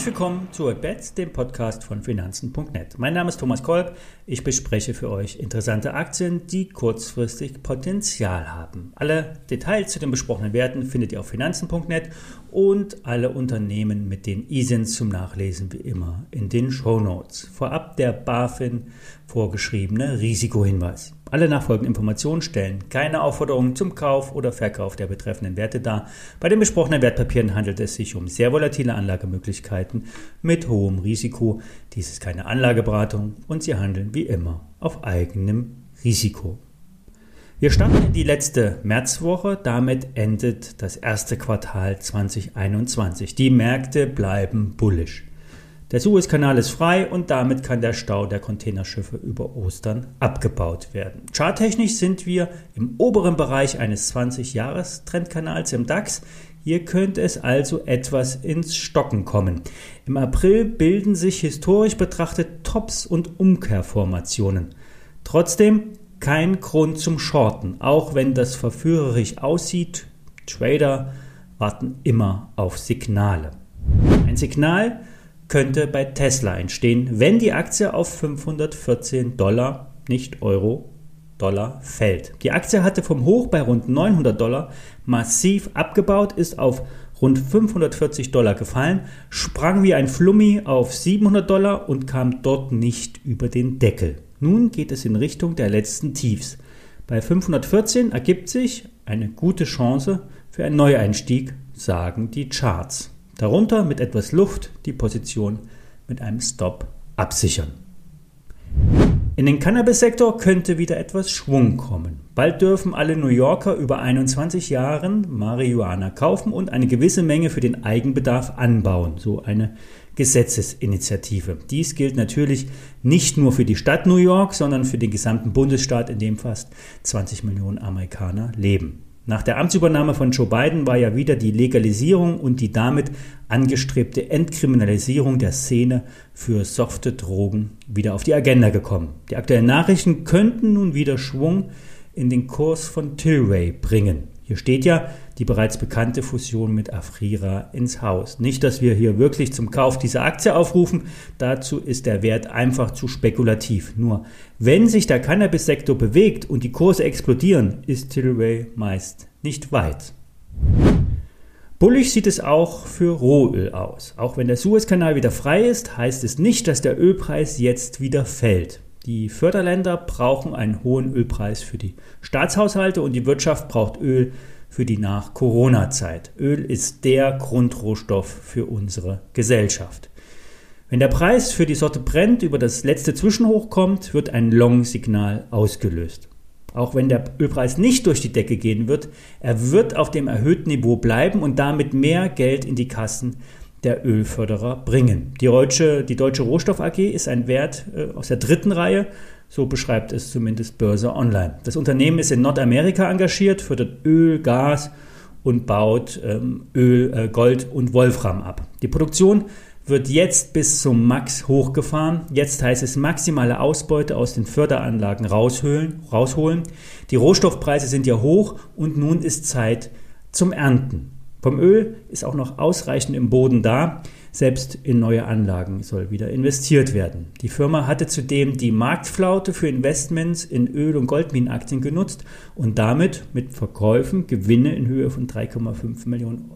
Herzlich willkommen zu WebBets, dem Podcast von finanzen.net. Mein Name ist Thomas Kolb. Ich bespreche für euch interessante Aktien, die kurzfristig Potenzial haben. Alle Details zu den besprochenen Werten findet ihr auf finanzen.net und alle Unternehmen mit den ISINs zum Nachlesen wie immer in den Shownotes. Vorab der BaFin vorgeschriebene Risikohinweis. Alle nachfolgenden Informationen stellen keine Aufforderung zum Kauf oder Verkauf der betreffenden Werte dar. Bei den besprochenen Wertpapieren handelt es sich um sehr volatile Anlagemöglichkeiten mit hohem Risiko. Dies ist keine Anlageberatung und sie handeln wie immer auf eigenem Risiko. Wir starten in die letzte Märzwoche. Damit endet das erste Quartal 2021. Die Märkte bleiben bullisch. Der Suezkanal ist frei und damit kann der Stau der Containerschiffe über Ostern abgebaut werden. Charttechnisch sind wir im oberen Bereich eines 20-Jahres-Trendkanals im DAX. Hier könnte es also etwas ins Stocken kommen. Im April bilden sich historisch betrachtet Tops und Umkehrformationen. Trotzdem kein Grund zum Shorten, auch wenn das verführerisch aussieht. Trader warten immer auf Signale. Ein Signal könnte bei Tesla entstehen, wenn die Aktie auf $514, nicht Euro, Dollar fällt. Die Aktie hatte vom Hoch bei rund $900 massiv abgebaut, ist auf rund $540 gefallen, sprang wie ein Flummi auf $700 und kam dort nicht über den Deckel. Nun geht es in Richtung der letzten Tiefs. Bei 514 ergibt sich eine gute Chance für einen Neueinstieg, sagen die Charts. Darunter mit etwas Luft die Position mit einem Stop absichern. In den Cannabis-Sektor könnte wieder etwas Schwung kommen. Bald dürfen alle New Yorker über 21 Jahren Marihuana kaufen und eine gewisse Menge für den Eigenbedarf anbauen, so eine Gesetzesinitiative. Dies gilt natürlich nicht nur für die Stadt New York, sondern für den gesamten Bundesstaat, in dem fast 20 Millionen Amerikaner leben. Nach der Amtsübernahme von Joe Biden war ja wieder die Legalisierung und die damit angestrebte Entkriminalisierung der Szene für softe Drogen wieder auf die Agenda gekommen. Die aktuellen Nachrichten könnten nun wieder Schwung in den Kurs von Tilray bringen. Hier steht ja die bereits bekannte Fusion mit Afriera ins Haus. Nicht, dass wir hier wirklich zum Kauf dieser Aktie aufrufen, dazu ist der Wert einfach zu spekulativ. Nur, wenn sich der Cannabis-Sektor bewegt und die Kurse explodieren, ist Tilray meist nicht weit. Bullig sieht es auch für Rohöl aus. Auch wenn der Suezkanal wieder frei ist, heißt es nicht, dass der Ölpreis jetzt wieder fällt. Die Förderländer brauchen einen hohen Ölpreis für die Staatshaushalte und die Wirtschaft braucht Öl für die Nach-Corona-Zeit. Öl ist der Grundrohstoff für unsere Gesellschaft. Wenn der Preis für die Sorte Brent über das letzte Zwischenhoch kommt, wird ein Long-Signal ausgelöst. Auch wenn der Ölpreis nicht durch die Decke gehen wird, er wird auf dem erhöhten Niveau bleiben und damit mehr Geld in die Kassen der Ölförderer bringen. Die Deutsche Rohstoff AG ist ein Wert aus der dritten Reihe, so beschreibt es zumindest Börse Online. Das Unternehmen ist in Nordamerika engagiert, fördert Öl, Gas und baut Gold und Wolfram ab. Die Produktion wird jetzt bis zum Max hochgefahren. Jetzt heißt es maximale Ausbeute aus den Förderanlagen rausholen. Die Rohstoffpreise sind ja hoch und nun ist Zeit zum Ernten. Vom Öl ist auch noch ausreichend im Boden da. Selbst in neue Anlagen soll wieder investiert werden. Die Firma hatte zudem die Marktflaute für Investments in Öl- und Goldminenaktien genutzt und damit mit Verkäufen Gewinne in Höhe von $3,5 Millionen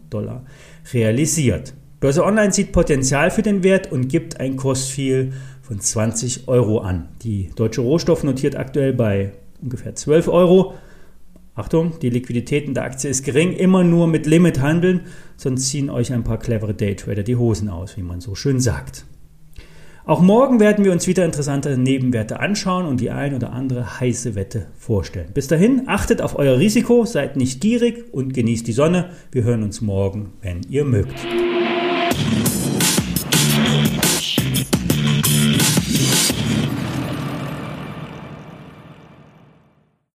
realisiert. Börse Online sieht Potenzial für den Wert und gibt ein Kursziel von €20 an. Die Deutsche Rohstoff notiert aktuell bei ungefähr €12. Achtung, die Liquiditäten der Aktie ist gering, immer nur mit Limit handeln, sonst ziehen euch ein paar clevere Daytrader die Hosen aus, wie man so schön sagt. Auch morgen werden wir uns wieder interessante Nebenwerte anschauen und die ein oder andere heiße Wette vorstellen. Bis dahin, achtet auf euer Risiko, seid nicht gierig und genießt die Sonne. Wir hören uns morgen, wenn ihr mögt.